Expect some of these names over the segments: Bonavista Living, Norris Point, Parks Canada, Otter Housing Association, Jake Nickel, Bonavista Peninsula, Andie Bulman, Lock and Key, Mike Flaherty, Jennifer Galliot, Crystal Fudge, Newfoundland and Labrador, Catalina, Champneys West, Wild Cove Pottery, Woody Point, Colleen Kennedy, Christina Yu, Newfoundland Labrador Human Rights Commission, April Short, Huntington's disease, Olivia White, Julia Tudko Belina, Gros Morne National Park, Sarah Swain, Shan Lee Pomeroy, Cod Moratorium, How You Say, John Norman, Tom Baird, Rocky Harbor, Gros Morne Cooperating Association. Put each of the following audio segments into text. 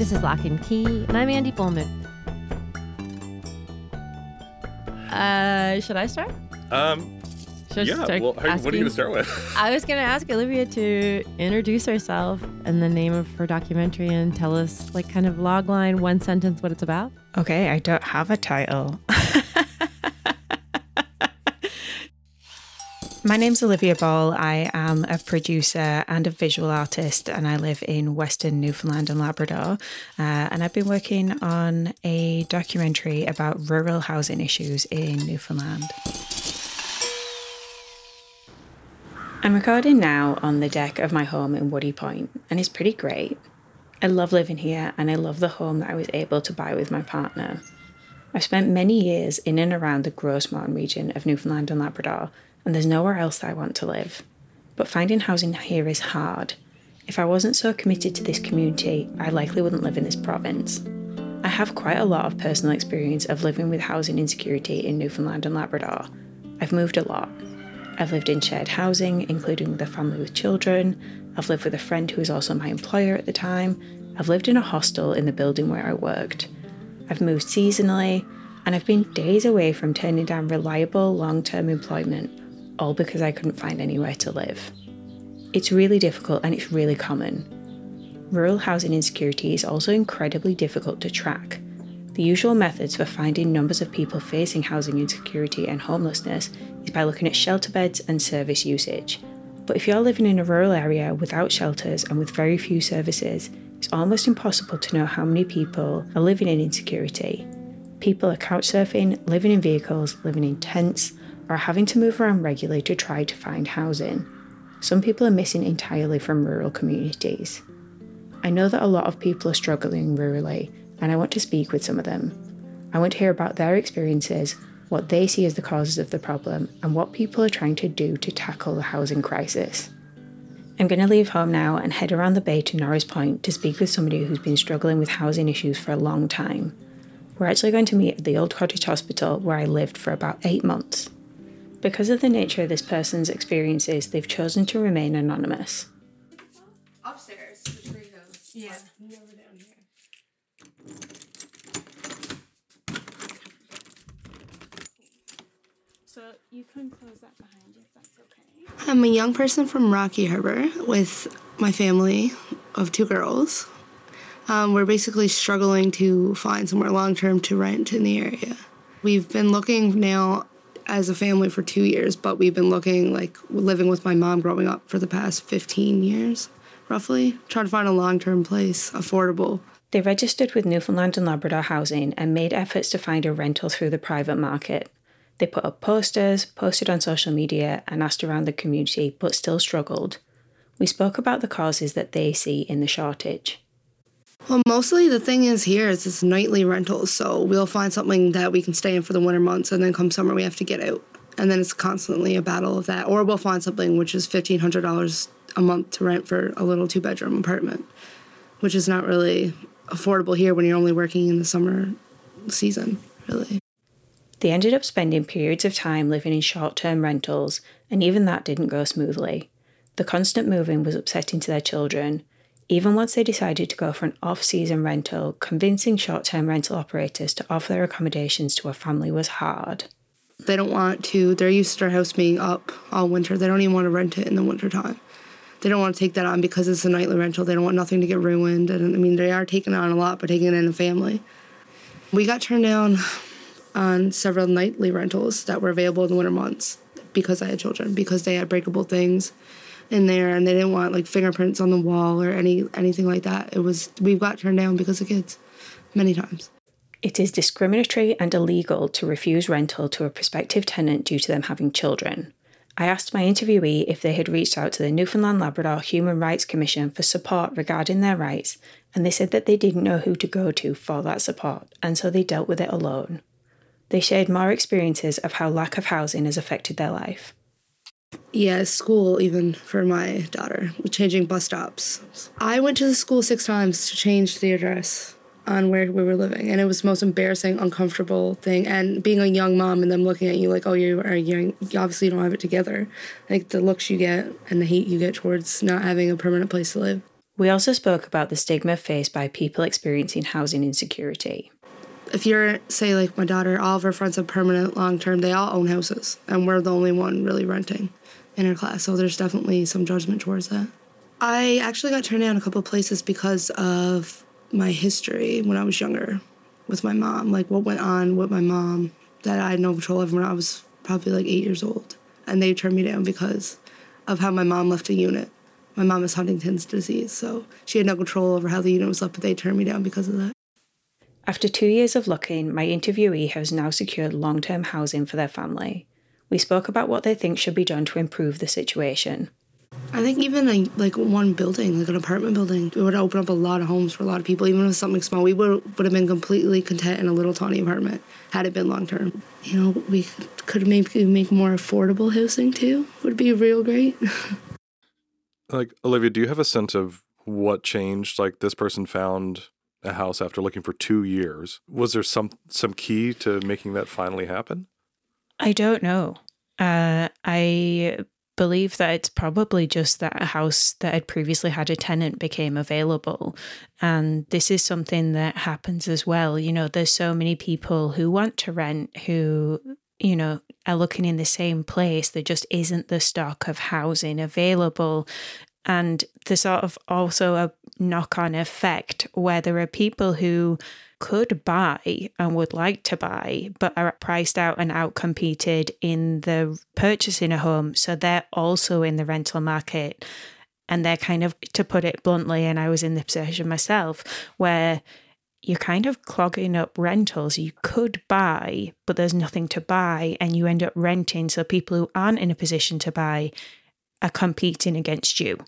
This is Lock and Key, and I'm Andie Bulman. Should I start? What are you going to start with? I was going to ask Olivia to introduce herself and the name of her documentary and tell us, like, kind of log line, one sentence, what it's about. Okay, I don't have a title. My name's Olivia Ball. I am a producer and a visual artist, and I live in Western Newfoundland and Labrador. And I've been working on a documentary about rural housing issues in Newfoundland. I'm recording now on the deck of my home in Woody Point, and it's pretty great. I love living here, and I love the home that I was able to buy with my partner. I've spent many years in and around the Gros Morne region of Newfoundland and Labrador, and there's nowhere else that I want to live. But finding housing here is hard. If I wasn't so committed to this community, I likely wouldn't live in this province. I have quite a lot of personal experience of living with housing insecurity in Newfoundland and Labrador. I've moved a lot. I've lived in shared housing, including with a family with children. I've lived with a friend who was also my employer at the time. I've lived in a hostel in the building where I worked. I've moved seasonally, and I've been days away from turning down reliable long-term employment, all because I couldn't find anywhere to live. It's really difficult, and it's really common. Rural housing insecurity is also incredibly difficult to track. The usual methods for finding numbers of people facing housing insecurity and homelessness is by looking at shelter beds and service usage. But if you're living in a rural area without shelters and with very few services, it's almost impossible to know how many people are living in insecurity. People are couch surfing, living in vehicles, living in tents, or having to move around regularly to try to find housing. Some people are missing entirely from rural communities. I know that a lot of people are struggling rurally, and I want to speak with some of them. I want to hear about their experiences, what they see as the causes of the problem, and what people are trying to do to tackle the housing crisis. I'm going to leave home now and head around the bay to Norris Point to speak with somebody who's been struggling with housing issues for a long time. We're actually going to meet at the old cottage hospital where I lived for about 8 months. Because of the nature of this person's experiences, they've chosen to remain anonymous. Upstairs, the three house. Yeah. Never down here. So you can close that behind you if that's okay. I'm a young person from Rocky Harbor with my family of 2 girls. We're basically struggling to find somewhere long-term to rent in the area. We've been looking now as a family for 2 years, but we've been looking, like, living with my mom growing up for the past 15 years, roughly, trying to find a long-term place, affordable. They registered with Newfoundland and Labrador Housing and made efforts to find a rental through the private market. They put up posters, posted on social media, and asked around the community, but still struggled. We spoke about the causes that they see in the shortage. Well, mostly the thing is here is it's nightly rentals, so we'll find something that we can stay in for the winter months, and then come summer we have to get out. And then it's constantly a battle of that. Or we'll find something which is $1,500 a month to rent for a little 2-bedroom apartment, which is not really affordable here when you're only working in the summer season, really. They ended up spending periods of time living in short-term rentals, and even that didn't go smoothly. The constant moving was upsetting to their children. Even once they decided to go for an off-season rental, convincing short-term rental operators to offer their accommodations to a family was hard. They don't want to. They're used to their house being up all winter. They don't even want to rent it in the wintertime. They don't want to take that on because it's a nightly rental. They don't want nothing to get ruined. And I mean, they are taking on a lot, but taking it in a family. We got turned down on several nightly rentals that were available in the winter months because I had children, because they had breakable things in there, and they didn't want, like, fingerprints on the wall or anything like that. We've got turned down because of kids many times. It is discriminatory and illegal to refuse rental to a prospective tenant due to them having children. I asked my interviewee if they had reached out to the Newfoundland Labrador Human Rights Commission for support regarding their rights, and they said that they didn't know who to go to for that support, and so they dealt with it alone. They shared more experiences of how lack of housing has affected their life. Yeah, school, even for my daughter, changing bus stops. I went to the school 6 times to change the address on where we were living, and it was the most embarrassing, uncomfortable thing. And being a young mom and them looking at you like, oh, you are young, obviously you don't have it together. Like, the looks you get and the hate you get towards not having a permanent place to live. We also spoke about the stigma faced by people experiencing housing insecurity. If you're, say, like my daughter, all of her friends are permanent, long-term, they all own houses, and we're the only one really renting in her class, so there's definitely some judgment towards that. I actually got turned down a couple of places because of my history when I was younger with my mom, like what went on with my mom that I had no control over when I was probably like 8 years old, and they turned me down because of how my mom left a unit. My mom has Huntington's disease, so she had no control over how the unit was left, but they turned me down because of that. After 2 years of looking, my interviewee has now secured long-term housing for their family. We spoke about what they think should be done to improve the situation. I think even like one building, like an apartment building, it would open up a lot of homes for a lot of people. Even if something small, we would have been completely content in a little tawny apartment had it been long-term. You know, we could maybe make more affordable housing too. Would be real great. Like, Olivia, do you have a sense of what changed? Like, this person found a house after looking for 2 years. Was there some key to making that finally happen? I don't know. I believe that it's probably just that a house that had previously had a tenant became available. And this is something that happens as well. You know, there's so many people who want to rent who, you know, are looking in the same place. There just isn't the stock of housing available. And there's sort of also a knock-on effect where there are people who could buy and would like to buy, but are priced out and outcompeted in the purchasing a home. So they're also in the rental market. And they're kind of, to put it bluntly, and I was in the position myself, where you're kind of clogging up rentals. You could buy, but there's nothing to buy, and you end up renting. So people who aren't in a position to buy are competing against you.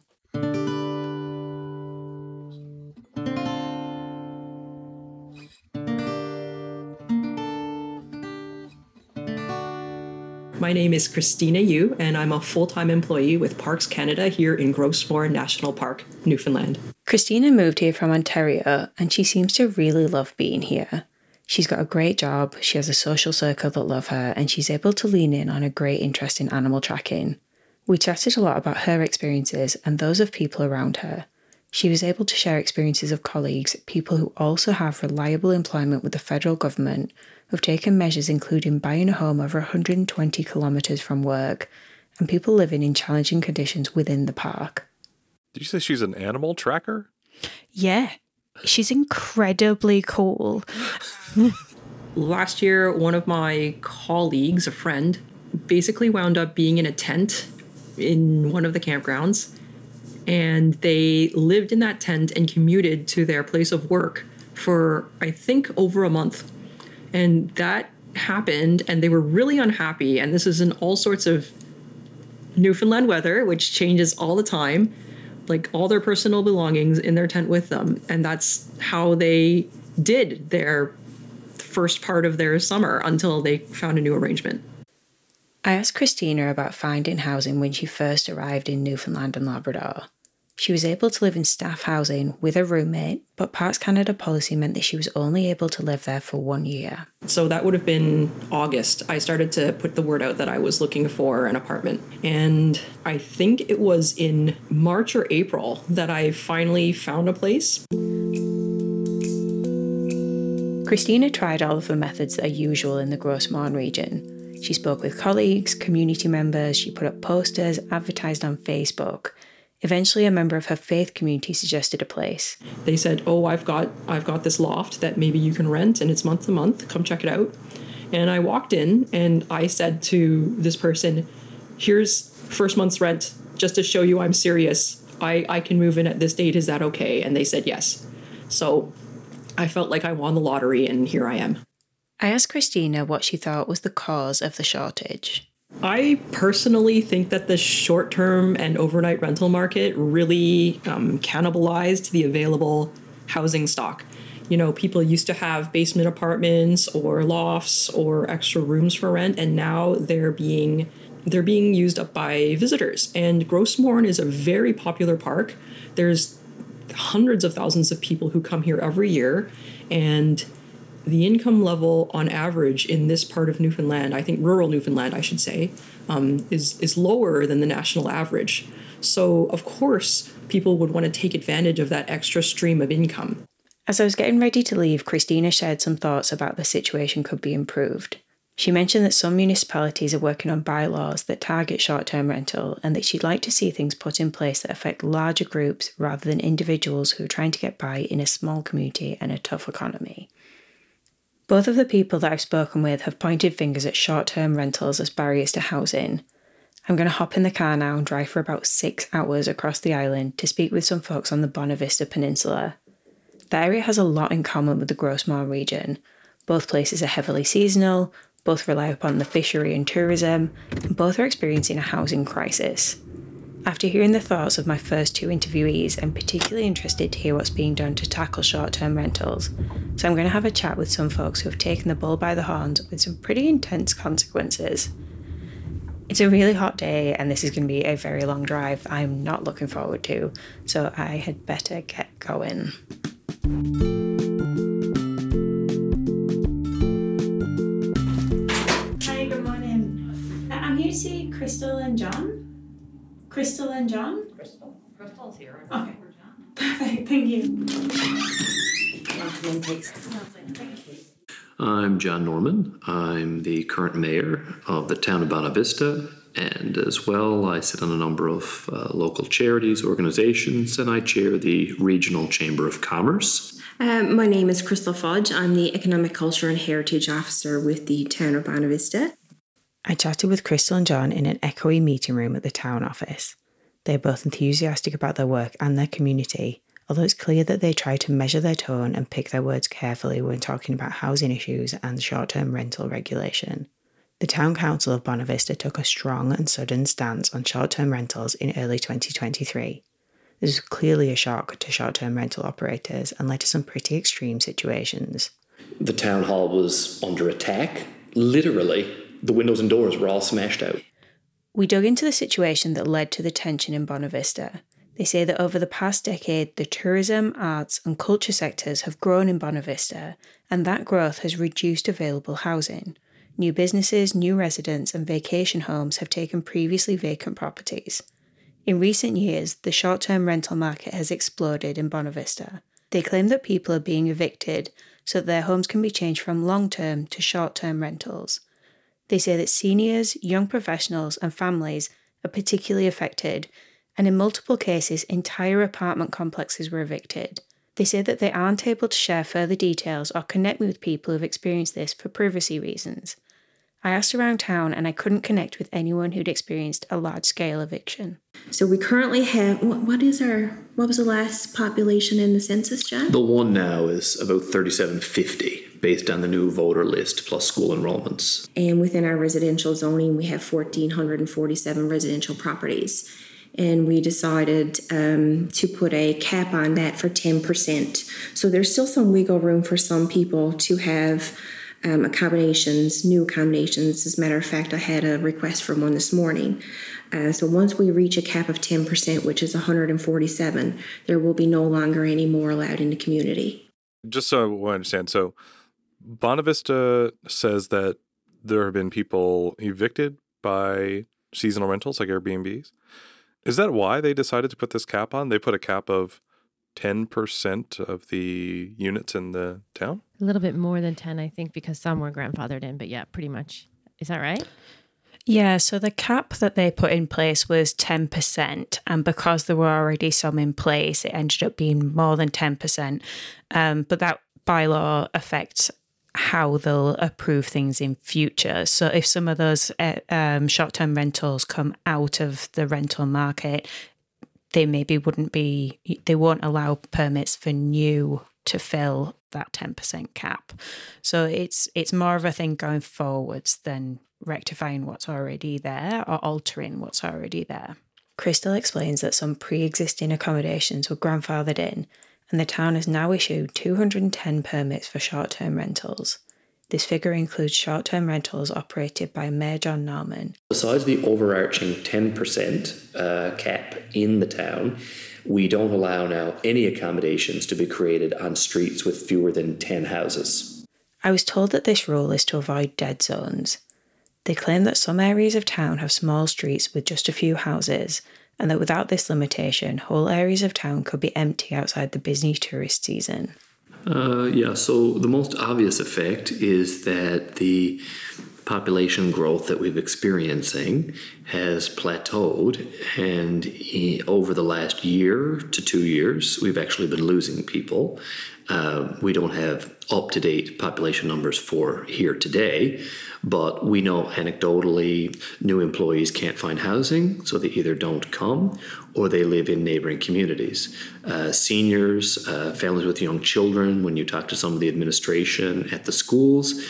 My name is Christina Yu, and I'm a full-time employee with Parks Canada here in Gros Morne National Park, Newfoundland. Christina moved here from Ontario, and she seems to really love being here. She's got a great job, she has a social circle that love her, and she's able to lean in on a great interest in animal tracking. We chatted a lot about her experiences and those of people around her. She was able to share experiences of colleagues, people who also have reliable employment with the federal government, who've taken measures including buying a home over 120 kilometres from work, and people living in challenging conditions within the park. Did you say she's an animal tracker? Yeah, she's incredibly cool. Last year, one of my colleagues, a friend, basically wound up being in a tent in one of the campgrounds, and they lived in that tent and commuted to their place of work for, I think, over a month. And that happened, and they were really unhappy. And this is in all sorts of Newfoundland weather, which changes all the time, like all their personal belongings in their tent with them. And that's how they did their first part of their summer until they found a new arrangement. I asked Christina about finding housing when she first arrived in Newfoundland and Labrador. She was able to live in staff housing with a roommate, but Parks Canada policy meant that she was only able to live there for 1 year. So that would have been August. I started to put the word out that I was looking for an apartment. And I think it was in March or April that I finally found a place. Christina tried all of the methods that are usual in the Gros Morne region. She spoke with colleagues, community members, she put up posters, advertised on Facebook. Eventually, a member of her faith community suggested a place. They said, oh, I've got this loft that maybe you can rent, and it's month to month. Come check it out. And I walked in, and I said to this person, here's first month's rent, just to show you I'm serious. I can move in at this date. Is that okay? And they said yes. So I felt like I won the lottery, and here I am. I asked Christina what she thought was the cause of the shortage. I personally think that the short-term and overnight rental market really cannibalized the available housing stock. You know, people used to have basement apartments or lofts or extra rooms for rent, and now they're being used up by visitors. And Gros Morne is a very popular park. There's hundreds of thousands of people who come here every year, and the income level on average in this part of Newfoundland, I think rural Newfoundland, I should say, is lower than the national average. So, of course, people would want to take advantage of that extra stream of income. As I was getting ready to leave, Christina shared some thoughts about the situation could be improved. She mentioned that some municipalities are working on bylaws that target short-term rental and that she'd like to see things put in place that affect larger groups rather than individuals who are trying to get by in a small community and a tough economy. Both of the people that I've spoken with have pointed fingers at short-term rentals as barriers to housing. I'm going to hop in the car now and drive for about 6 hours across the island to speak with some folks on the Bonavista Peninsula. The area has a lot in common with the Gros Morne region. Both places are heavily seasonal, both rely upon the fishery and tourism, and both are experiencing a housing crisis. After hearing the thoughts of my first two interviewees, I'm particularly interested to hear what's being done to tackle short-term rentals, so I'm going to have a chat with some folks who have taken the bull by the horns with some pretty intense consequences. It's a really hot day and this is going to be a very long drive I'm not looking forward to, so I had better get going. See Crystal and John? Crystal and John? Crystal's here. Okay. Perfect. Thank you. I'm John Norman. I'm the current mayor of the town of Bonavista, and as well I sit on a number of local charities, organizations, and I chair the Regional Chamber of Commerce. My name is Crystal Fudge. I'm the Economic, Culture and Heritage Officer with the town of Bonavista. I chatted with Crystal and John in an echoey meeting room at the town office. They are both enthusiastic about their work and their community, although it's clear that they try to measure their tone and pick their words carefully when talking about housing issues and short-term rental regulation. The Town Council of Bonavista took a strong and sudden stance on short-term rentals in early 2023. This was clearly a shock to short-term rental operators and led to some pretty extreme situations. The town hall was under attack, literally. The windows and doors were all smashed out. We dug into the situation that led to the tension in Bonavista. They say that over the past decade, the tourism, arts and culture sectors have grown in Bonavista, and that growth has reduced available housing. New businesses, new residents and vacation homes have taken previously vacant properties. In recent years, the short-term rental market has exploded in Bonavista. They claim that people are being evicted so that their homes can be changed from long-term to short-term rentals. They say that seniors, young professionals and families are particularly affected, and in multiple cases, entire apartment complexes were evicted. They say that they aren't able to share further details or connect with people who've experienced this for privacy reasons. I asked around town and I couldn't connect with anyone who'd experienced a large-scale eviction. So we currently have, what was the last population in the census, John? The one now is about 3,750 based on the new voter list plus school enrollments. And within our residential zoning, we have 1,447 residential properties. And we decided to put a cap on that for 10%. So there's still some wiggle room for some people to have accommodations, new accommodations. As a matter of fact, I had a request from one this morning. So once we reach a cap of 10%, which is 147, there will be no longer any more allowed in the community. Just so I understand, so Bonavista says that there have been people evicted by seasonal rentals like Airbnbs. Is that why they decided to put this cap on? They put a cap of 10% of the units in the town? A little bit more than 10, I think, because some were grandfathered in, but yeah, pretty much. Is that right? Yeah, so the cap that they put in place was 10%, and because there were already some in place, it ended up being more than 10%. But that bylaw affects how they'll approve things in future. So if some of those short-term rentals come out of the rental market, they maybe they won't allow permits for new to fill that 10% cap. So it's more of a thing going forwards than rectifying what's already there or altering what's already there. Crystal explains that some pre-existing accommodations were grandfathered in, and the town has now issued 210 permits for short-term rentals. This figure includes short-term rentals operated by Mayor John Norman. Besides the overarching 10% cap in the town, we don't allow now any accommodations to be created on streets with fewer than 10 houses. I was told that this rule is to avoid dead zones. They claim that some areas of town have small streets with just a few houses, and that without this limitation, whole areas of town could be empty outside the busy tourist season. So the most obvious effect is that the population growth that we've experiencing has plateaued, and over the last year to 2 years, we've actually been losing people. We don't have up-to-date population numbers for here today, but we know anecdotally new employees can't find housing, so they either don't come or they live in neighboring communities. Seniors, families with young children, when you talk to some of the administration at the schools,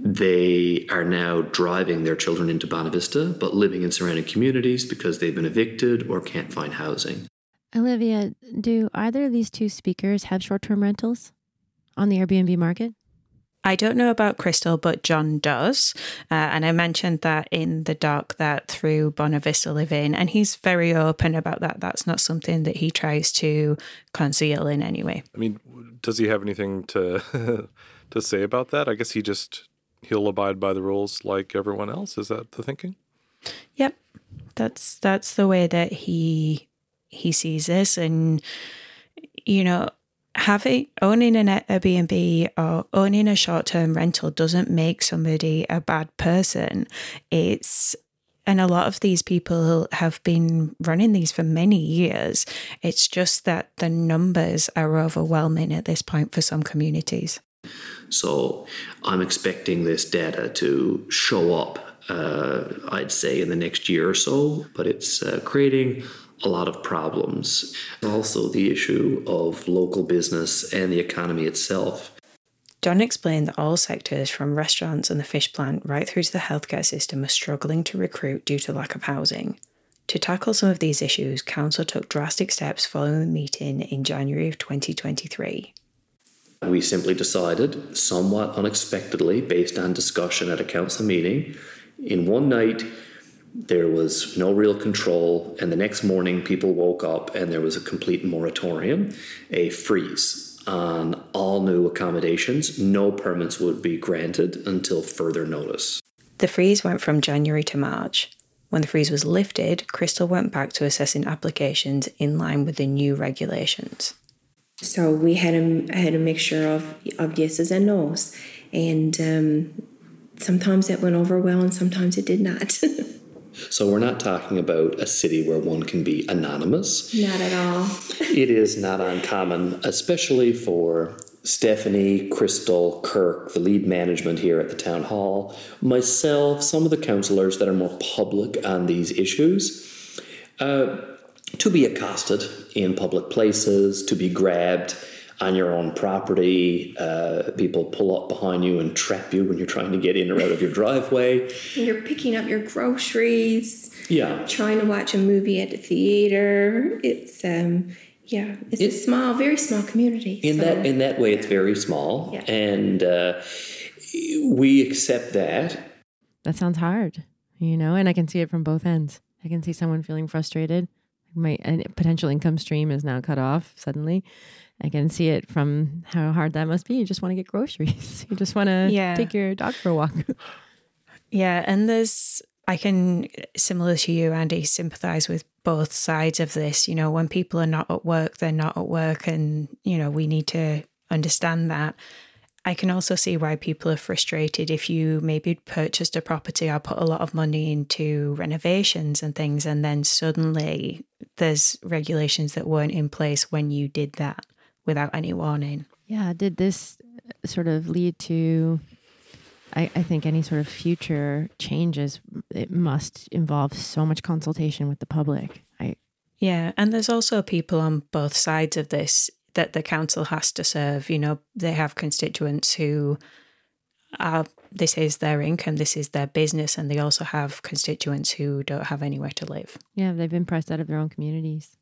they are now driving their children into Bonavista, but living in surrounding communities because they've been evicted or can't find housing. Olivia, do either of these two speakers have short-term rentals on the Airbnb market? I don't know about Crystal, but John does. And I mentioned that in the doc that through Bonavista Living, and he's very open about that. That's not something that he tries to conceal in any way. I mean, does he have anything to to say about that? I guess he'll abide by the rules like everyone else. Is that the thinking? Yep. That's the way that he sees this. And, you know, owning an Airbnb or owning a short-term rental doesn't make somebody a bad person. And a lot of these people have been running these for many years. It's just that the numbers are overwhelming at this point for some communities. So I'm expecting this data to show up, I'd say, in the next year or so, but it's creating a lot of problems. Also, the issue of local business and the economy itself. John explained that all sectors, from restaurants and the fish plant right through to the healthcare system, are struggling to recruit due to lack of housing. To tackle some of these issues, Council took drastic steps following the meeting in January of 2023. We simply decided, somewhat unexpectedly, based on discussion at a council meeting, in one night there was no real control, and the next morning people woke up and there was a complete moratorium, a freeze on all new accommodations. No permits would be granted until further notice. The freeze went from January to March. When the freeze was lifted, Crystal went back to assessing applications in line with the new regulations. So we had a mixture of yeses and nos, and sometimes it went over well and sometimes it did not. So we're not talking about a city where one can be anonymous. Not at all. It is not uncommon, especially for Stephanie, Crystal, Kirk, the lead management here at the town hall, myself, some of the councillors that are more public on these issues, to be accosted in public places, to be grabbed on your own property. People pull up behind you and trap you when you're trying to get in or out of your driveway. And you're picking up your groceries. Yeah. Trying to watch a movie at the theater. It's a small, very small community. In that way, it's very small. Yeah. And we accept that. That sounds hard, you know, and I can see it from both ends. I can see someone feeling frustrated. My potential income stream is now cut off suddenly. I can see it from how hard that must be. You just want to get groceries. You just want to take your dog for a walk. Yeah, and I can, similar to you, Andie, sympathize with both sides of this. You know, when people are not at work, they're not at work, and, you know, we need to understand that. I can also see why people are frustrated if you maybe purchased a property or put a lot of money into renovations and things, and then suddenly there's regulations that weren't in place when you did that without any warning. Yeah. Did this sort of lead to, I think, any sort of future changes? It must involve so much consultation with the public. Yeah. And there's also people on both sides of this that the council has to serve. You know, they have constituents who are, this is their income, this is their business, and they also have constituents who don't have anywhere to live. Yeah, they've been priced out of their own communities.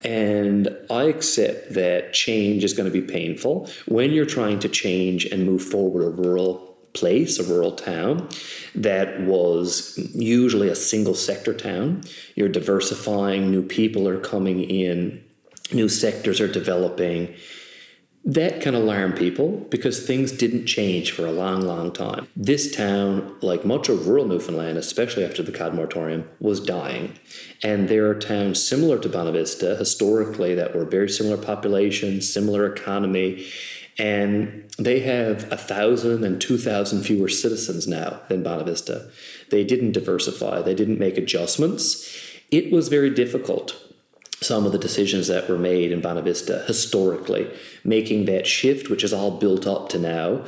And I accept that change is going to be painful. When you're trying to change and move forward a rural place, a rural town that was usually a single sector town, you're diversifying, new people are coming in, new sectors are developing. That can alarm people because things didn't change for a long, long time. This town, like much of rural Newfoundland, especially after the Cod Moratorium, was dying. And there are towns similar to Bonavista historically that were very similar population, similar economy, and they have 1,000 and 2,000 fewer citizens now than Bonavista. They didn't diversify. They didn't make adjustments. It was very difficult, some of the decisions that were made in Bonavista historically, making that shift, which is all built up to now,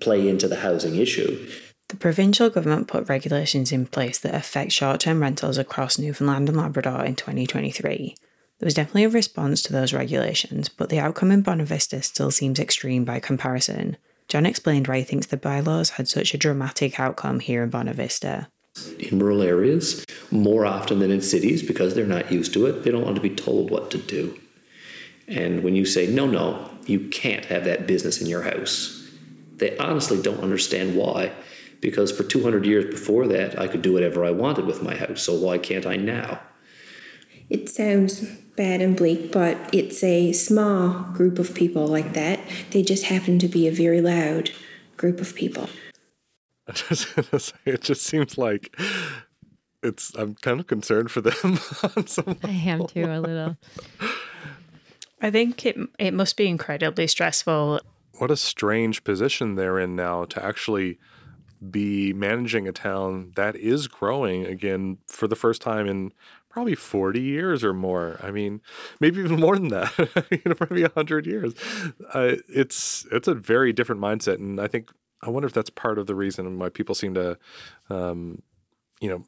play into the housing issue. The provincial government put regulations in place that affect short-term rentals across Newfoundland and Labrador in 2023. There was definitely a response to those regulations, but the outcome in Bonavista still seems extreme by comparison. John explained why he thinks the bylaws had such a dramatic outcome here in Bonavista. In rural areas, more often than in cities, because they're not used to it, they don't want to be told what to do. And when you say, no, you can't have that business in your house, they honestly don't understand why. Because for 200 years before that, I could do whatever I wanted with my house, so why can't I now? It sounds bad and bleak, but it's a small group of people like that. They just happen to be a very loud group of people. It just seems like it's. I'm kind of concerned for them. On some level. I am too, a little. I think it must be incredibly stressful. What a strange position they're in now to actually be managing a town that is growing again for the first time in probably 40 years or more. I mean, maybe even more than that. Probably 100 years. It's a very different mindset, and I think. I wonder if that's part of the reason why people seem to,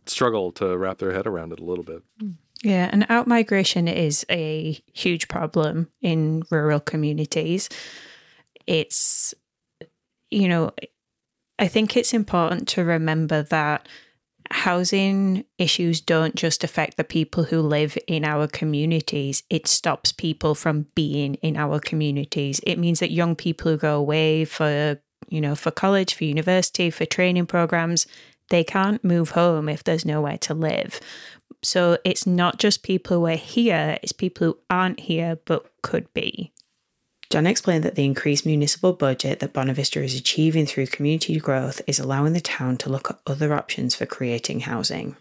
struggle to wrap their head around it a little bit. Yeah, and out-migration is a huge problem in rural communities. It's, I think it's important to remember that housing issues don't just affect the people who live in our communities. It stops people from being in our communities. It means that young people who go away for college, for university, for training programs, they can't move home if there's nowhere to live. So it's not just people who are here, it's people who aren't here but could be. John explained that the increased municipal budget that Bonavista is achieving through community growth is allowing the town to look at other options for creating housing.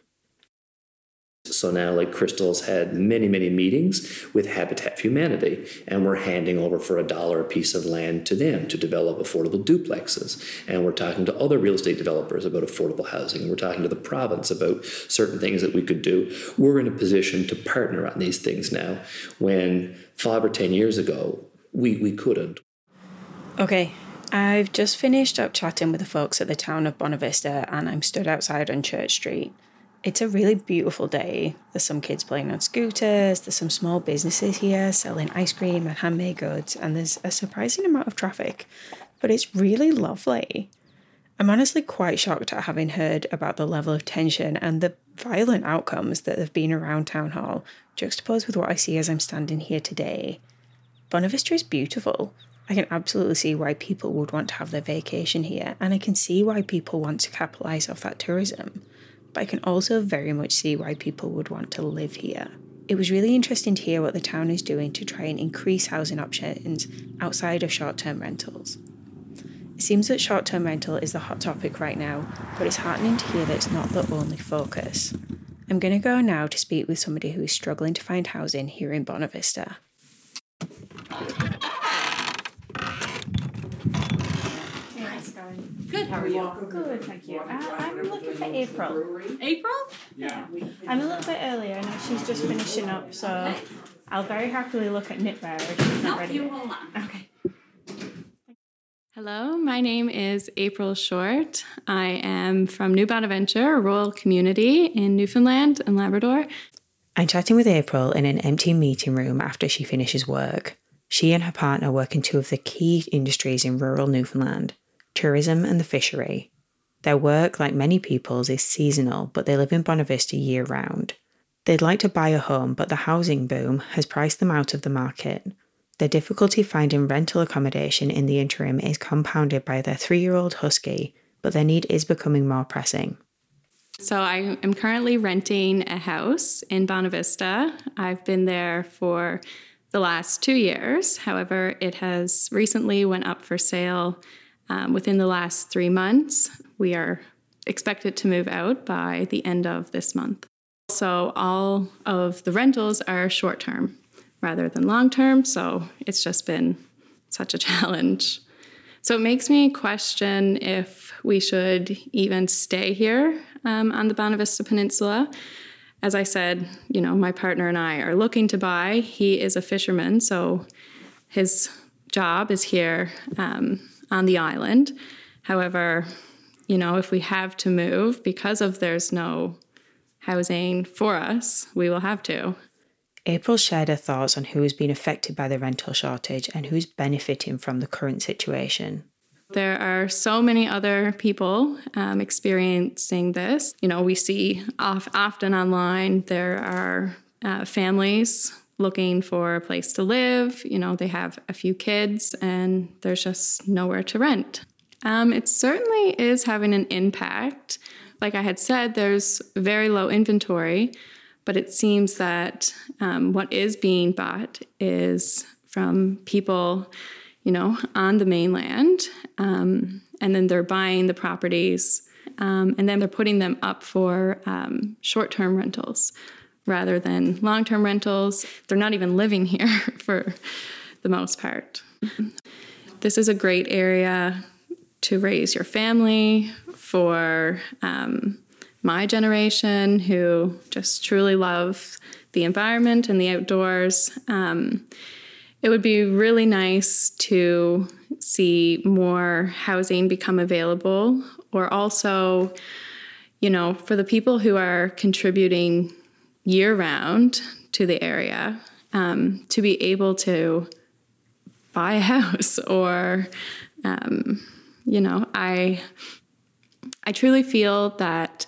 So now, like, Crystal's had many, many meetings with Habitat Humanity, and we're handing over for $1 a piece of land to them to develop affordable duplexes. And we're talking to other real estate developers about affordable housing. We're talking to the province about certain things that we could do. We're in a position to partner on these things now, when 5 or 10 years ago, we couldn't. Okay, I've just finished up chatting with the folks at the town of Bonavista, and I'm stood outside on Church Street. It's a really beautiful day. There's some kids playing on scooters, there's some small businesses here selling ice cream and handmade goods, and there's a surprising amount of traffic, but it's really lovely. I'm honestly quite shocked at having heard about the level of tension and the violent outcomes that have been around Town Hall, juxtaposed with what I see as I'm standing here today. Bonavista is beautiful. I can absolutely see why people would want to have their vacation here, and I can see why people want to capitalise off that tourism. But I can also very much see why people would want to live here. It was really interesting to hear what the town is doing to try and increase housing options outside of short-term rentals. It seems that short-term rental is the hot topic right now, but it's heartening to hear that it's not the only focus. I'm going to go now to speak with somebody who is struggling to find housing here in Bonavista. Good, how are you? Good, thank you. I'm looking for April. April? Yeah. I'm a little bit earlier, and she's just finishing up, so I'll very happily look at knitwear if she's not ready. No, you hold on. Okay. Hello, my name is April Short. I am from New Bonaventure, a rural community in Newfoundland and Labrador. I'm chatting with April in an empty meeting room after she finishes work. She and her partner work in two of the key industries in rural Newfoundland: tourism and the fishery. Their work, like many people's, is seasonal, but they live in Bonavista year-round. They'd like to buy a home, but the housing boom has priced them out of the market. Their difficulty finding rental accommodation in the interim is compounded by their 3-year-old husky, but their need is becoming more pressing. So I am currently renting a house in Bonavista. I've been there for the last 2 years. However, it has recently went up for sale within the last 3 months. We are expected to move out by the end of this month. So all of the rentals are short-term rather than long-term. So it's just been such a challenge. So it makes me question if we should even stay here on the Bonavista Peninsula. As I said, you know, my partner and I are looking to buy. He is a fisherman, so his job is here on the island. However, you know, if we have to move because of there's no housing for us, we will have to. April shared her thoughts on who has been affected by the rental shortage and who's benefiting from the current situation. There are so many other people experiencing this. You know, we see often online there are families looking for a place to live. You know, they have a few kids and there's just nowhere to rent. It certainly is having an impact. Like I had said, there's very low inventory, but it seems that what is being bought is from people, you know, on the mainland, and then they're buying the properties, and then they're putting them up for short-term rentals rather than long-term rentals. They're not even living here for the most part. This is a great area to raise your family for my generation who just truly love the environment and the outdoors. It would be really nice to see more housing become available, or also, you know, for the people who are contributing year-round to the area, to be able to buy a house or, you know, I truly feel that,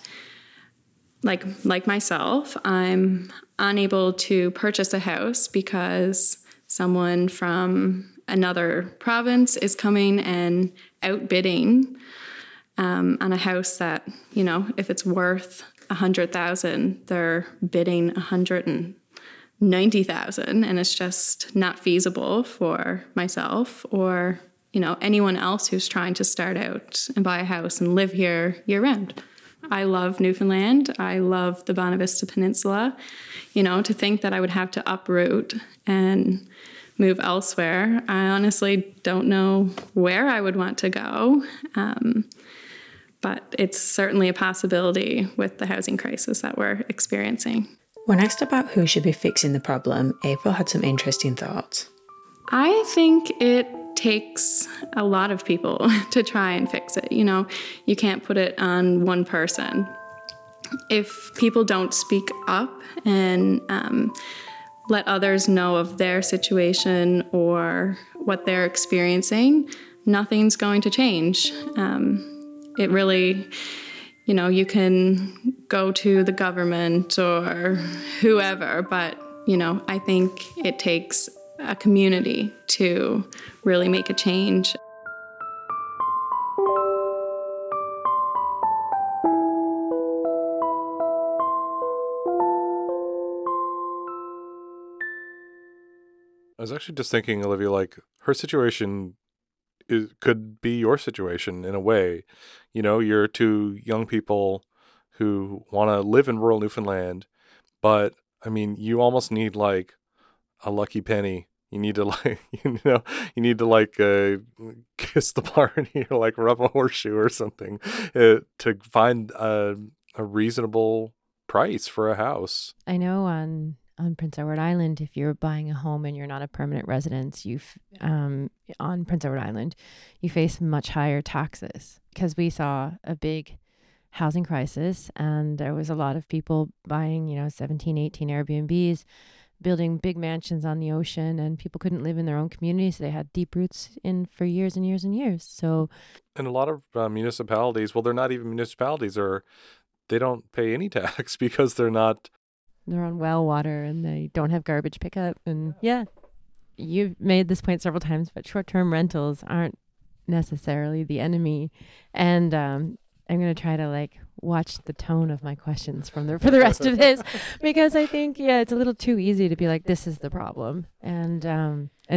like myself, I'm unable to purchase a house because someone from another province is coming and outbidding on a house that, you know, if it's worth $100,000, they're bidding $190,000, and it's just not feasible for myself or, you know, anyone else who's trying to start out and buy a house and live here year round. I love Newfoundland. I love the Bonavista Peninsula. You know, to think that I would have to uproot and move elsewhere, I honestly don't know where I would want to go. But it's certainly a possibility with the housing crisis that we're experiencing. When asked about who should be fixing the problem, April had some interesting thoughts. I think it takes a lot of people to try and fix it. You know, you can't put it on one person. If people don't speak up and let others know of their situation or what they're experiencing, nothing's going to change. It really, you know, you can go to the government or whoever, but, you know, I think it takes a community to really make a change. I was actually just thinking, Olivia, like, her situation could be your situation in a way. You know, you're two young people who want to live in rural Newfoundland, but, I mean, you almost need, like, a lucky penny. You need to, like, you know, you need to, like, kiss the Blarney or, like, rub a horseshoe or something to find a reasonable price for a house. I know on Prince Edward Island, if you're buying a home and you're not a permanent resident, on Prince Edward Island, you face much higher taxes because we saw a big housing crisis and there was a lot of people buying, you know, 17, 18 Airbnbs, building big mansions on the ocean, and people couldn't live in their own communities. They had deep roots in for years and years and years. So, and a lot of municipalities, well, they're not even municipalities, or they don't pay any tax because they're not. They're on well water and they don't have garbage pickup. And yeah, you've made this point several times, but short-term rentals aren't necessarily the enemy. And I'm going to try to like watch the tone of my questions from there for the rest of this, because I think, yeah, it's a little too easy to be like, this is the problem. And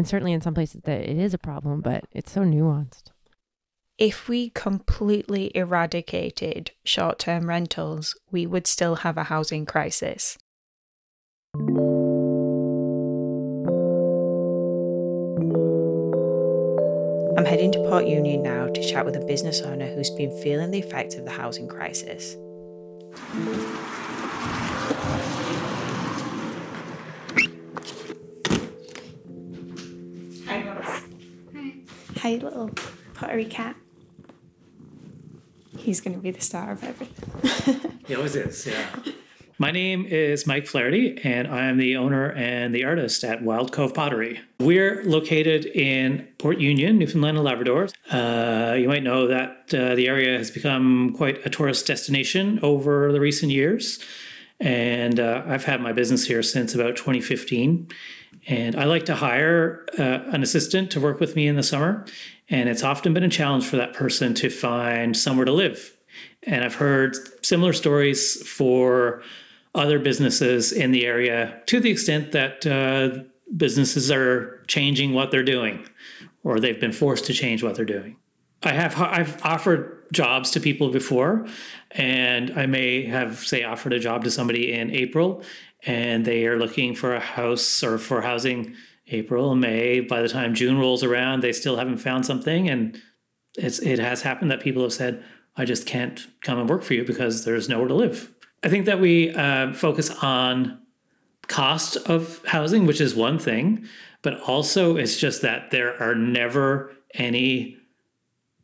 certainly in some places that it is a problem, but it's so nuanced. If we completely eradicated short-term rentals, we would still have a housing crisis. I'm heading to Port Union now to chat with a business owner who's been feeling the effect of the housing crisis. Hi, Ross. Hi. Hi, little pottery cat. He's going to be the star of everything. He always is, yeah. My name is Mike Flaherty, and I am the owner and the artist at Wild Cove Pottery. We're located in Port Union, Newfoundland and Labrador. You might know that the area has become quite a tourist destination over the recent years. And I've had my business here since about 2015. And I like to hire an assistant to work with me in the summer. And it's often been a challenge for that person to find somewhere to live. And I've heard similar stories for other businesses in the area, to the extent that businesses are changing what they're doing, or they've been forced to change what they're doing. I've offered jobs to people before, and I may have, say, offered a job to somebody in April, and they are looking for a house or for housing April, May. By the time June rolls around, they still haven't found something, and it has happened that people have said, I just can't come and work for you because there's nowhere to live. I think that we focus on cost of housing, which is one thing, but also it's just that there are never any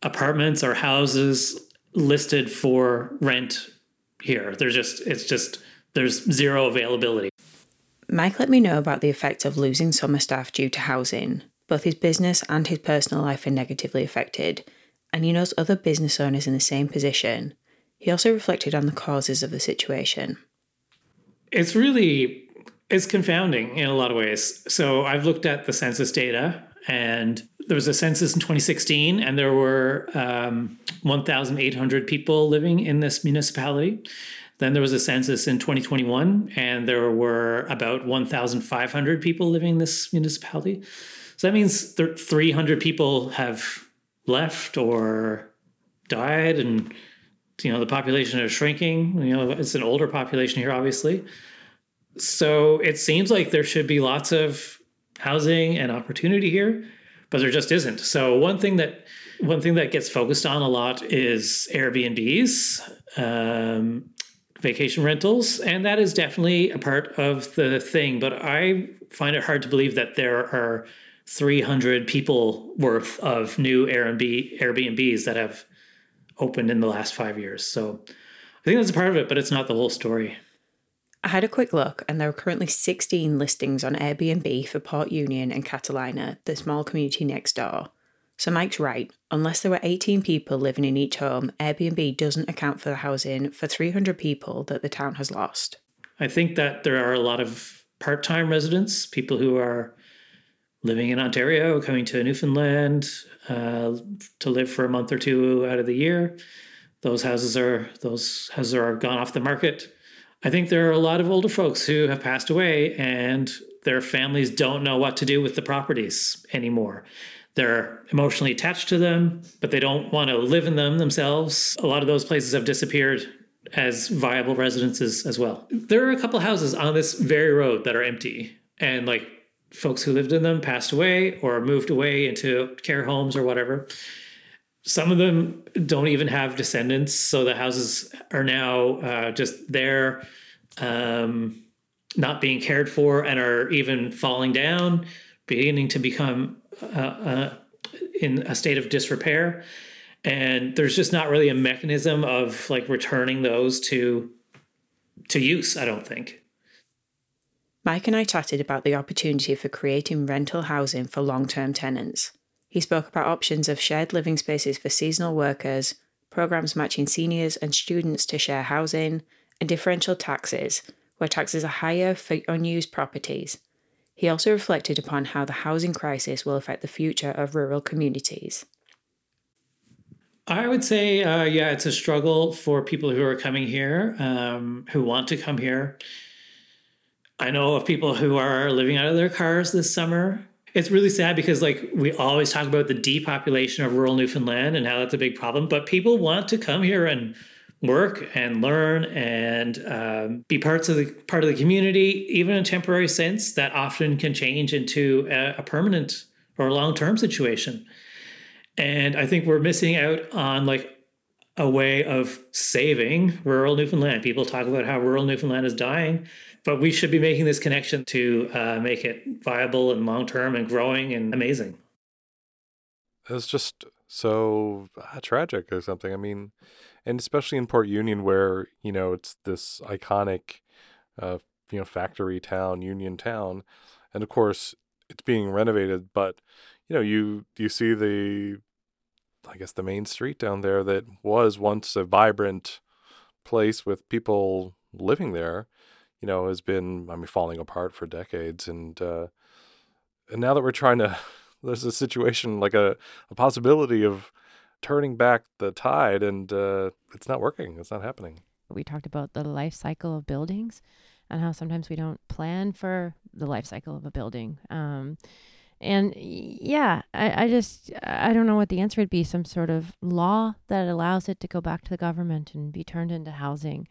apartments or houses listed for rent here. There's zero availability. Mike let me know about the effect of losing summer staff due to housing. Both his business and his personal life are negatively affected, and he knows other business owners in the same position. He also reflected on the causes of the situation. It's confounding in a lot of ways. So I've looked at the census data, and there was a census in 2016, and there were 1,800 people living in this municipality. Then there was a census in 2021, and there were about 1,500 people living in this municipality. So that means 300 people have left or died, and the population is shrinking. It's an older population here, obviously. So it seems like there should be lots of housing and opportunity here, but there just isn't. So one thing that gets focused on a lot is Airbnbs, vacation rentals, and that is definitely a part of the thing. But I find it hard to believe that there are 300 people worth of new Airbnbs that have opened in the last 5 years. So I think that's a part of it, but it's not the whole story. I had a quick look, and there are currently 16 listings on Airbnb for Port Union and Catalina, the small community next door. So Mike's right. Unless there were 18 people living in each home, Airbnb doesn't account for the housing for 300 people that the town has lost. I think that there are a lot of part-time residents, people who are living in Ontario, coming to Newfoundland to live for a month or two out of the year. Those houses are gone off the market. I think there are a lot of older folks who have passed away, and their families don't know what to do with the properties anymore. They're emotionally attached to them, but they don't want to live in them themselves. A lot of those places have disappeared as viable residences as well. There are a couple houses on this very road that are empty, and folks who lived in them passed away or moved away into care homes or whatever. Some of them don't even have descendants, so the houses are now just there, not being cared for, and are even falling down, beginning to become in a state of disrepair. And there's just not really a mechanism of returning those to use, I don't think. Mike and I chatted about the opportunity for creating rental housing for long-term tenants. He spoke about options of shared living spaces for seasonal workers, programs matching seniors and students to share housing, and differential taxes, where taxes are higher for unused properties. He also reflected upon how the housing crisis will affect the future of rural communities. I would say, yeah, it's a struggle for people who are coming here, who want to come here. I know of people who are living out of their cars this summer. It's really sad because, like, we always talk about the depopulation of rural Newfoundland and how that's a big problem, but people want to come here and work and learn and be part of the community, even in a temporary sense. That often can change into a permanent or long-term situation. And I think we're missing out on, like, a way of saving rural Newfoundland. People talk about how rural Newfoundland is dying, but we should be making this connection to make it viable and long-term and growing and amazing. It's just so tragic or something. I mean, and especially in Port Union where, you know, it's this iconic, you know, factory town, Union town. And of course, it's being renovated, but, you know, you see the, I guess, the main street down there that was once a vibrant place with people living there, you know, has been, I mean, falling apart for decades. And now that we're trying to, there's a situation, like a possibility of turning back the tide, and it's not working. It's not happening. We talked about the life cycle of buildings and how sometimes we don't plan for the life cycle of a building. And yeah, I don't know what the answer would be. Some sort of law that allows it to go back to the government and be turned into housing.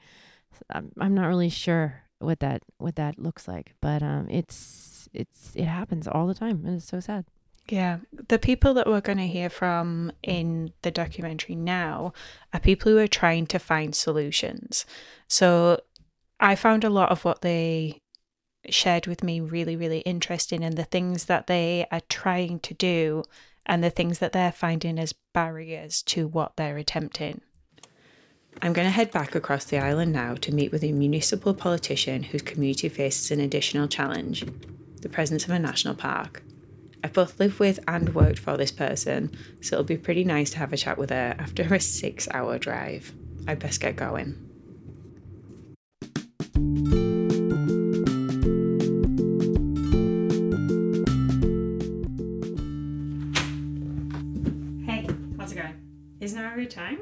I'm not really sure what that looks like, but it happens all the time, and it's so sad. Yeah, the people that we're going to hear from in the documentary now are people who are trying to find solutions. So I found a lot of what they shared with me really, really interesting, and the things that they are trying to do and the things that they're finding as barriers to what they're attempting. I'm going to head back across the island now to meet with a municipal politician whose community faces an additional challenge, the presence of a national park. I've both lived with and worked for this person, so it'll be pretty nice to have a chat with her after a 6-hour drive. I'd best get going. Hey, how's it going? Isn't there every time?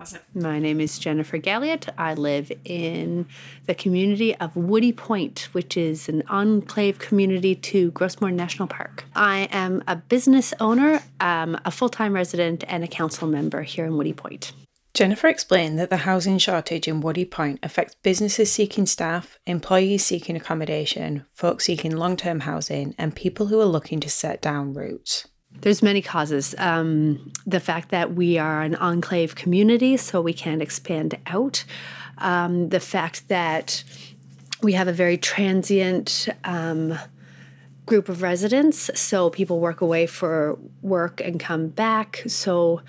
Awesome. My name is Jennifer Galliot. I live in the community of Woody Point, which is an enclave community to Gros Morne National Park. I am a business owner, a full-time resident, and a council member here in Woody Point. Jennifer explained that the housing shortage in Woody Point affects businesses seeking staff, employees seeking accommodation, folks seeking long-term housing, and people who are looking to set down roots. There's many causes. The fact that we are an enclave community, so we can't expand out. The fact that we have a very transient group of residents, so people work away for work and come back. So,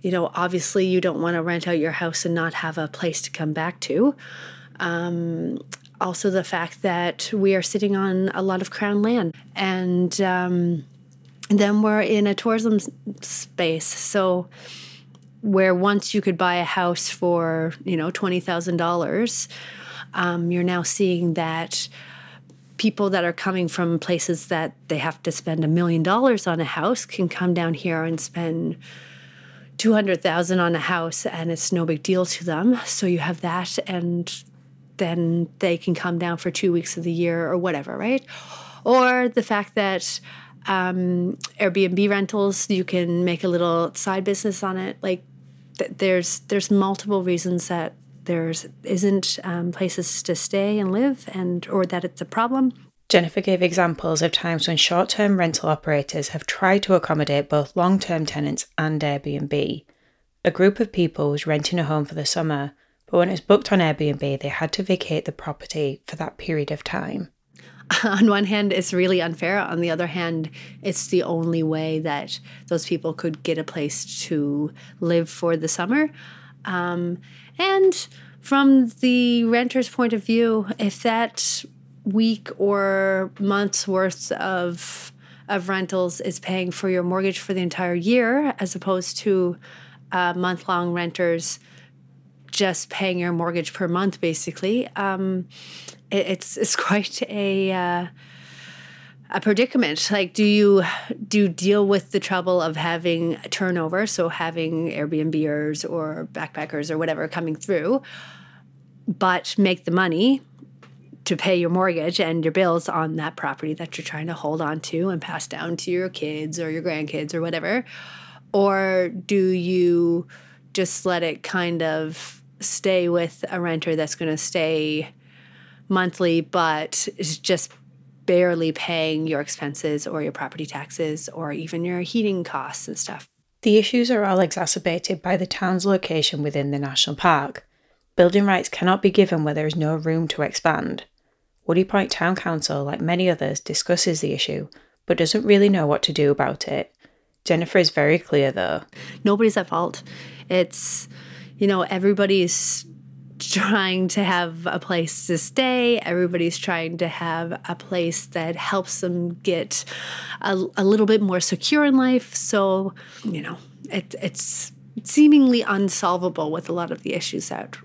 you know, obviously you don't want to rent out your house and not have a place to come back to. Also the fact that we are sitting on a lot of Crown land, and then we're in a tourism space, so where once you could buy a house for, you know, $20,000, you're now seeing that people that are coming from places that they have to spend $1 million on a house can come down here and spend $200,000 on a house, and it's no big deal to them. So you have that, and then they can come down for 2 weeks of the year or whatever, right? Or the fact that Airbnb rentals, you can make a little side business on it. Like there's multiple reasons that isn't places to stay and live, and or that it's a problem. Jennifer gave examples of times when short-term rental operators have tried to accommodate both long-term tenants and Airbnb. A group of people was renting a home for the summer, but when it was booked on Airbnb, they had to vacate the property for that period of time. On one hand, it's really unfair. On the other hand, it's the only way that those people could get a place to live for the summer. And from the renter's point of view, if that week or month's worth of rentals is paying for your mortgage for the entire year, as opposed to month-long renters just paying your mortgage per month, basically, it's quite a predicament. Like, do you deal with the trouble of having turnover, so having Airbnbers or backpackers or whatever coming through, but make the money to pay your mortgage and your bills on that property that you're trying to hold on to and pass down to your kids or your grandkids or whatever? Or do you just let it kind of stay with a renter that's going to stay monthly but is just barely paying your expenses or your property taxes or even your heating costs and stuff? The issues are all exacerbated by the town's location within the national park. Building rights cannot be given where there is no room to expand. Woody Point Town Council, like many others, discusses the issue, but doesn't really know what to do about it. Jennifer is very clear, though. Nobody's at fault. It's, everybody's trying to have a place to stay. Everybody's trying to have a place that helps them get a little bit more secure in life. So, it's seemingly unsolvable with a lot of the issues that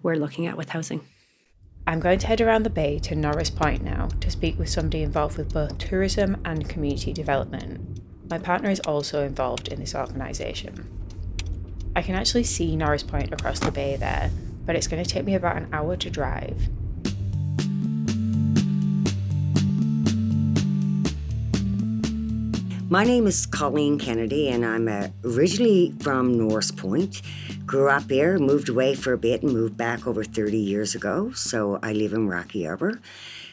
we're looking at with housing. I'm going to head around the bay to Norris Point now to speak with somebody involved with both tourism and community development. My partner is also involved in this organisation. I can actually see Norris Point across the bay there, but it's going to take me about an hour to drive. My name is Colleen Kennedy, and I'm originally from Norris Point. Grew up here, moved away for a bit, and moved back over 30 years ago. So I live in Rocky Harbor.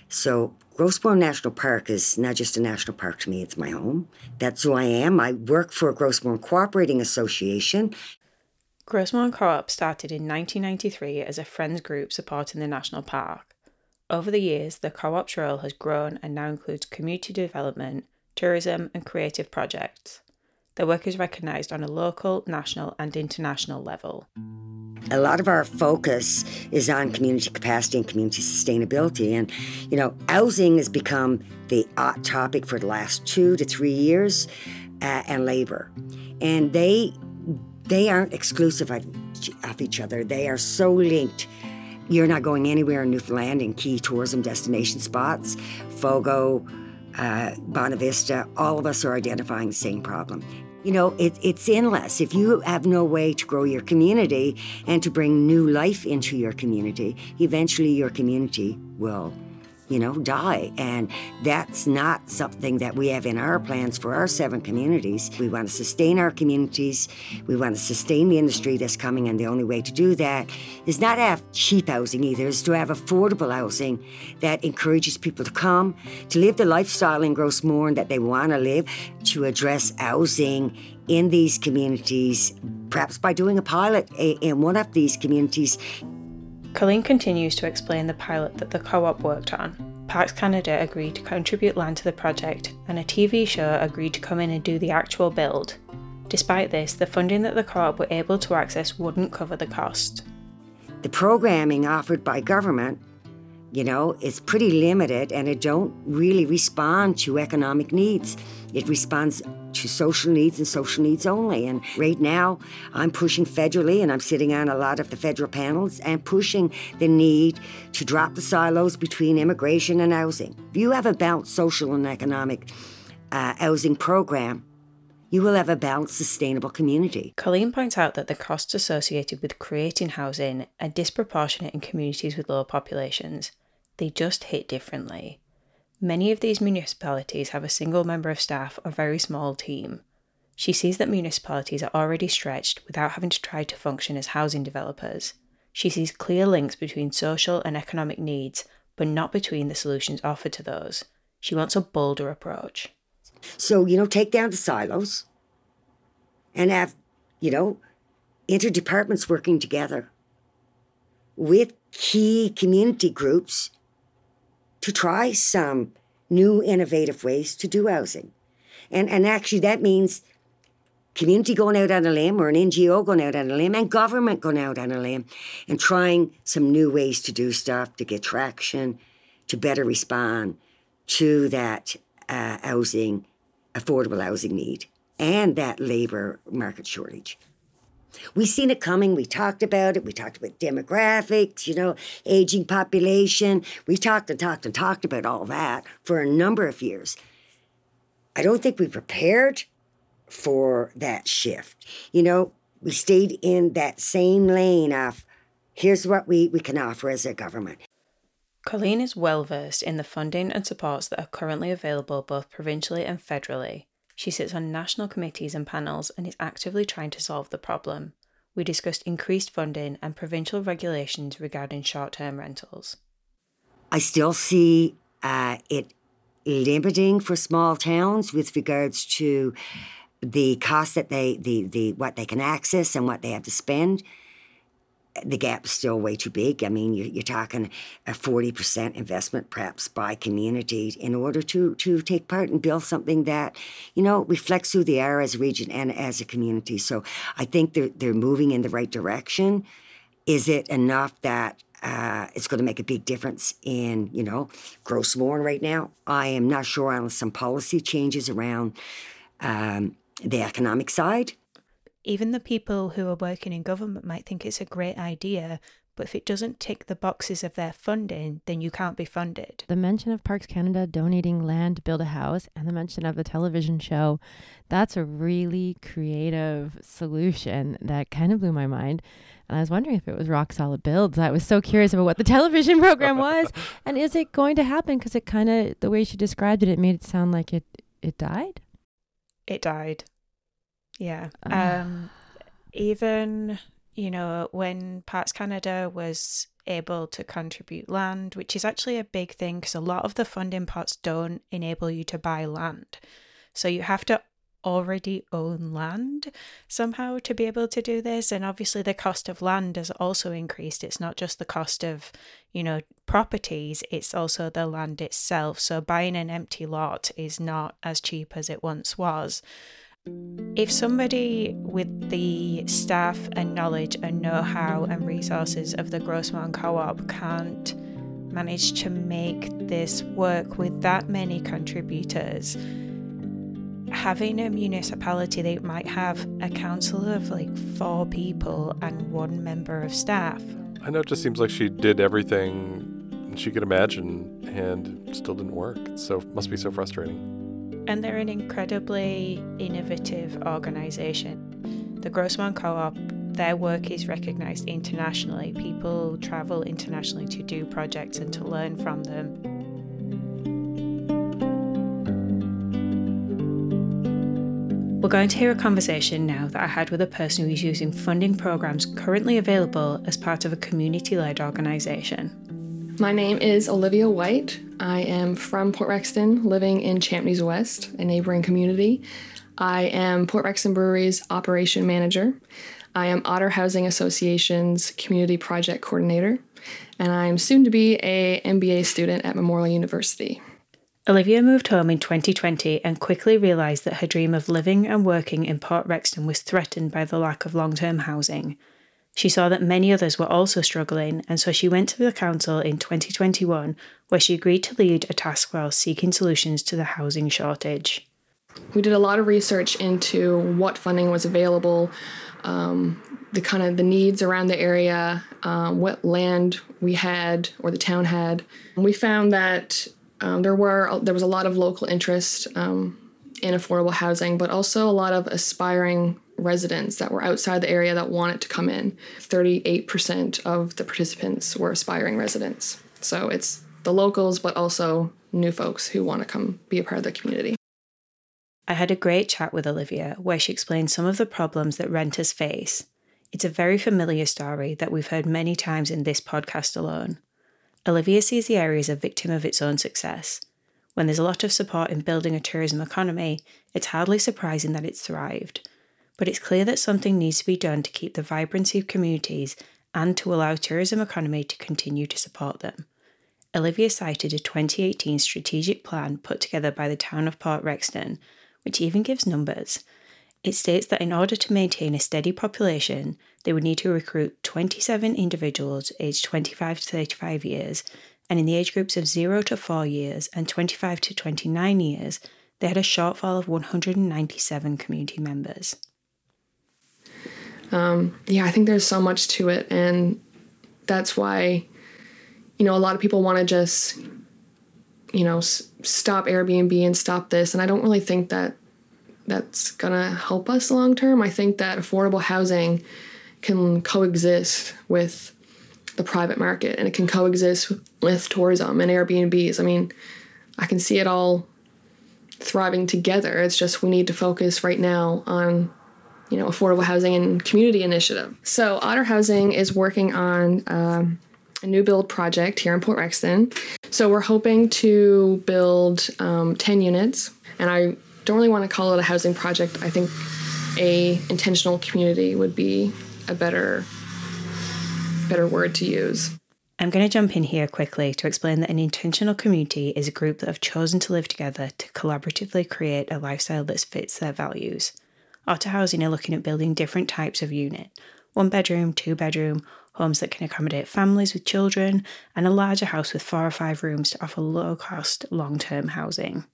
So Gros Morne National Park is not just a national park to me, it's my home. That's who I am. I work for Gros Morne Cooperating Association. Gros Morne Co-op started in 1993 as a friends group supporting the national park. Over the years, the co-op's role has grown and now includes community development, tourism and creative projects. Their work is recognised on a local, national and international level. A lot of our focus is on community capacity and community sustainability. And, housing has become the hot topic for the last 2 to 3 years, and labour. And they aren't exclusive of each other. They are so linked. You're not going anywhere in Newfoundland in key tourism destination spots. Fogo, Bonavista, all of us are identifying the same problem. It's endless. If you have no way to grow your community and to bring new life into your community, eventually your community will, die. And that's not something that we have in our plans for our 7 communities. We want to sustain our communities. We want to sustain the industry that's coming, and the only way to do that is not to have cheap housing either, is to have affordable housing that encourages people to come, to live the lifestyle in Gros Morne that they want to live, to address housing in these communities, perhaps by doing a pilot in one of these communities. Colleen continues to explain the pilot that the co-op worked on. Parks Canada agreed to contribute land to the project, and a TV show agreed to come in and do the actual build. Despite this, the funding that the co-op were able to access wouldn't cover the cost. The programming offered by government, is pretty limited, and it don't really respond to economic needs. It responds to social needs and social needs only. And right now, I'm pushing federally, and I'm sitting on a lot of the federal panels and pushing the need to drop the silos between immigration and housing. If you have a balanced social and economic housing program, you will have a balanced, sustainable community. Colleen points out that the costs associated with creating housing are disproportionate in communities with low populations. They just hit differently. Many of these municipalities have a single member of staff or very small team. She sees that municipalities are already stretched without having to try to function as housing developers. She sees clear links between social and economic needs, but not between the solutions offered to those. She wants a bolder approach. So, take down the silos and have, interdepartments working together with key community groups to try some new innovative ways to do housing. And actually that means community going out on a limb, or an NGO going out on a limb, and government going out on a limb and trying some new ways to do stuff, to get traction, to better respond to that affordable housing need and that labour market shortage. We seen it coming. We talked about it. We talked about demographics, aging population. We talked and talked and talked about all that for a number of years. I don't think we prepared for that shift. We stayed in that same lane of here's what we can offer as a government. Colleen is well-versed in the funding and supports that are currently available both provincially and federally. She sits on national committees and panels and is actively trying to solve the problem. We discussed increased funding and provincial regulations regarding short-term rentals. I still see it limiting for small towns with regards to the cost that they what they can access and what they have to spend. The gap is still way too big. I mean, you're talking a 40% investment perhaps by community in order to take part and build something that, reflects who they are as a region and as a community. So I think they're moving in the right direction. Is it enough that it's going to make a big difference in, Gros Morne right now? I am not sure on some policy changes around the economic side. Even the people who are working in government might think it's a great idea, but if it doesn't tick the boxes of their funding, then you can't be funded. The mention of Parks Canada donating land to build a house and the mention of the television show, that's a really creative solution that kind of blew my mind. And I was wondering if it was Rock Solid Builds. I was so curious about what the television program was and is it going to happen? Because it kind of, the way she described it, it made it sound like it died. It died. Yeah. Even, when Parks Canada was able to contribute land, which is actually a big thing because a lot of the funding pots don't enable you to buy land. So you have to already own land somehow to be able to do this. And obviously the cost of land has also increased. It's not just the cost of, properties, it's also the land itself. So buying an empty lot is not as cheap as it once was. If somebody with the staff and knowledge and know-how and resources of the Gros Morne Co-op can't manage to make this work with that many contributors, having a municipality that might have a council of 4 people and 1 member of staff. I know it just seems like she did everything she could imagine and still didn't work. So it must be so frustrating. And they're an incredibly innovative organisation. The Gros Morne Co-op, their work is recognised internationally. People travel internationally to do projects and to learn from them. We're going to hear a conversation now that I had with a person who is using funding programmes currently available as part of a community-led organisation. My name is Olivia White. I am from Port Rexton, living in Champneys West, a neighboring community. I am Port Rexton Brewery's Operation Manager. I am Otter Housing Association's Community Project Coordinator. And I'm soon to be a MBA student at Memorial University. Olivia moved home in 2020 and quickly realised that her dream of living and working in Port Rexton was threatened by the lack of long-term housing. She saw that many others were also struggling, and so she went to the council in 2021, where she agreed to lead a task force seeking solutions to the housing shortage. We did a lot of research into what funding was available, the needs around the area, what land we had or the town had. We found that there was a lot of local interest in affordable housing, but also a lot of aspiring residents that were outside the area that wanted to come in. 38% of the participants were aspiring residents. So it's the locals, but also new folks who want to come be a part of the community. I had a great chat with Olivia, where she explained some of the problems that renters face. It's a very familiar story that we've heard many times in this podcast alone. Olivia sees the area as a victim of its own success. When there's a lot of support in building a tourism economy, it's hardly surprising that it's thrived. But it's clear that something needs to be done to keep the vibrancy of communities and to allow tourism economy to continue to support them. Olivia cited a 2018 strategic plan put together by the town of Port Rexton, which even gives numbers. It states that in order to maintain a steady population, they would need to recruit 27 individuals aged 25 to 35 years, and in the age groups of 0 to 4 years and 25 to 29 years, they had a shortfall of 197 community members. Yeah, I think there's so much to it, and that's why, you know, a lot of people want to just, you know, stop Airbnb and stop this, and I don't really think that that's gonna help us long term. I think that affordable housing can coexist with the private market, and it can coexist with tourism and Airbnbs. I mean, I can see it all thriving together. It's just we need to focus right now on, you know, affordable housing and community initiative. So Otter Housing is working on a new build project here in Port Rexton. So we're hoping to build 10 units, and I don't really want to call it a housing project. I think a intentional community would be a better word to use. I'm going to jump in here quickly to explain that an intentional community is a group that have chosen to live together to collaboratively create a lifestyle that fits their values. Otter Housing are looking at building different types of unit, 1 bedroom, 2 bedroom, homes that can accommodate families with children, and a larger house with 4 or 5 rooms to offer low cost, long-term housing.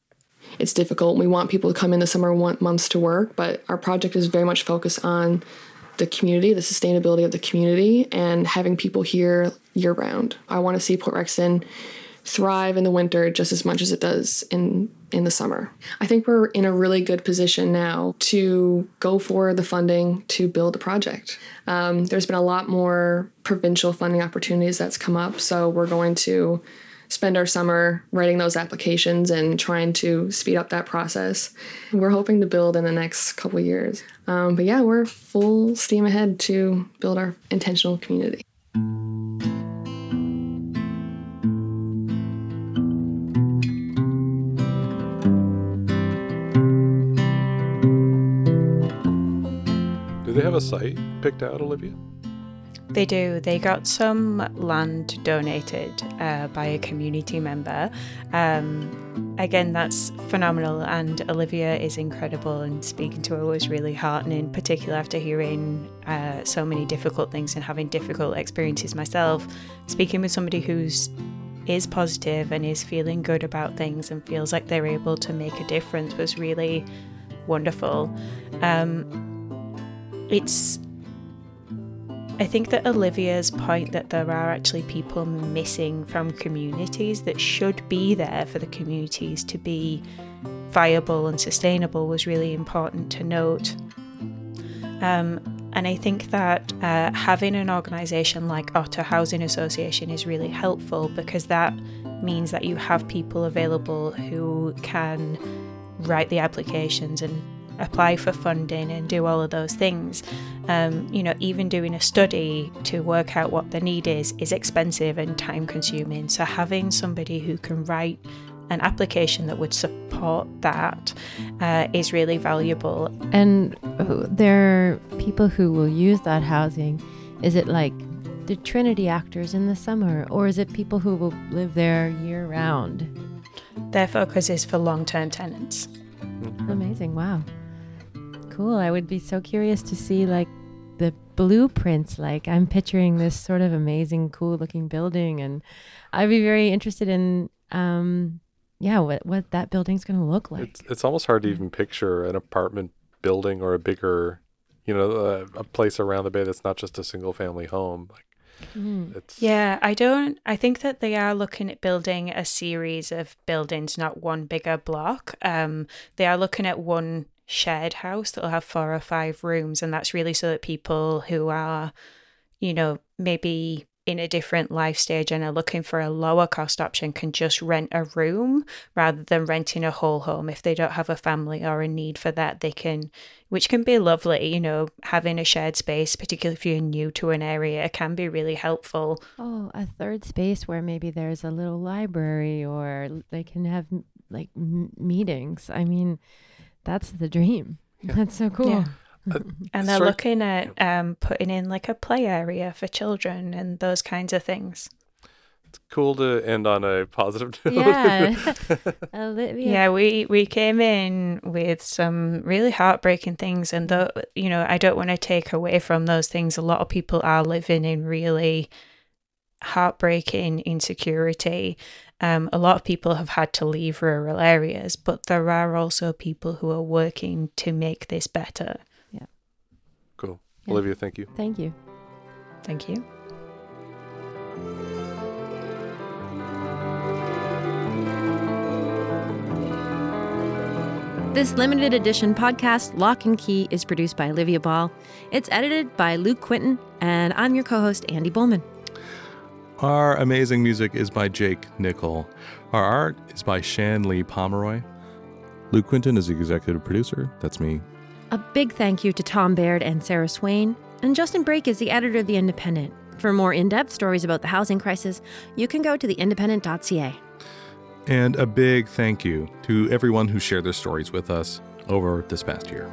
It's difficult. We want people to come in the summer months to work, but our project is very much focused on the community, the sustainability of the community, and having people here year-round. I want to see Port Rexton thrive in the winter just as much as it does in the summer. I think we're in a really good position now to go for the funding to build a project. There's been a lot more provincial funding opportunities that's come up, so we're going to spend our summer writing those applications and trying to speed up that process. We're hoping to build in the next couple of years. But yeah, we're full steam ahead to build our intentional community. Do they have a site picked out, Olivia? They do. They got some land donated by a community member. Again, that's phenomenal, and Olivia is incredible, and speaking to her was really heartening, particularly after hearing so many difficult things and having difficult experiences myself. Speaking with somebody who's is positive and is feeling good about things and feels like they're able to make a difference was really wonderful. I think that Olivia's point that there are actually people missing from communities that should be there for the communities to be viable and sustainable was really important to note. And I think that having an organisation like Otter Housing Association is really helpful, because that means that you have people available who can write the applications and apply for funding and do all of those things. You know, even doing a study to work out what the need is expensive and time consuming. So having somebody who can write an application that would support that is really valuable. And there are people who will use that housing. Is it like the Trinity actors in the summer, or is it people who will live there year round? Their focus is for long-term tenants. Amazing. Wow. Cool. I would be so curious to see like the blueprints. Like I'm picturing this sort of amazing, cool looking building, and I'd be very interested in, what that building's going to look like. It's almost hard to even picture an apartment building or a bigger, you know, a place around the bay that's not just a single family home. Like, I think that they are looking at building a series of buildings, not one bigger block. They are looking at one shared house that will have 4 or 5 rooms, and that's really so that people who are, you know, maybe in a different life stage and are looking for a lower cost option can just rent a room rather than renting a whole home. If they don't have a family or a need for that, they can, which can be lovely, you know, having a shared space, particularly if you're new to an area, can be really helpful. Oh, a third space where maybe there's a little library or they can have like meetings. I mean, that's the dream. Yeah. That's so cool. Yeah. And they're looking at putting in like a play area for children and those kinds of things. It's cool to end on a positive note. Yeah, Olivia. Yeah, we came in with some really heartbreaking things, and though, you know, I don't want to take away from those things. A lot of people are living in really heartbreaking insecurity. A lot of people have had to leave rural areas, but there are also people who are working to make this better. Cool. Yeah. Olivia, thank you. Thank you. Thank you. This limited edition podcast, Lock and Key, is produced by Olivia Ball. It's edited by Luke Quinton, and I'm your co-host, Andie Bulman. Our amazing music is by Jake Nickel. Our art is by Shan Lee Pomeroy. Luke Quinton is the executive producer. That's me. A big thank you to Tom Baird and Sarah Swain. And Justin Brake is the editor of The Independent. For more in-depth stories about the housing crisis, you can go to theindependent.ca. And a big thank you to everyone who shared their stories with us over this past year.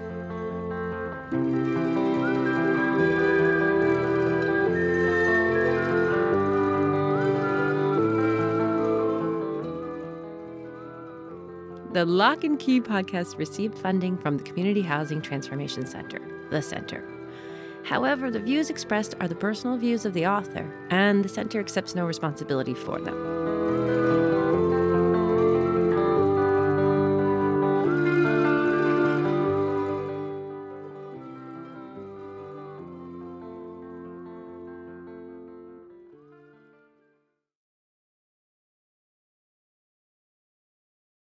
The Lock and Key podcast received funding from the Community Housing Transformation Center, the Center. However, the views expressed are the personal views of the author, and the Center accepts no responsibility for them.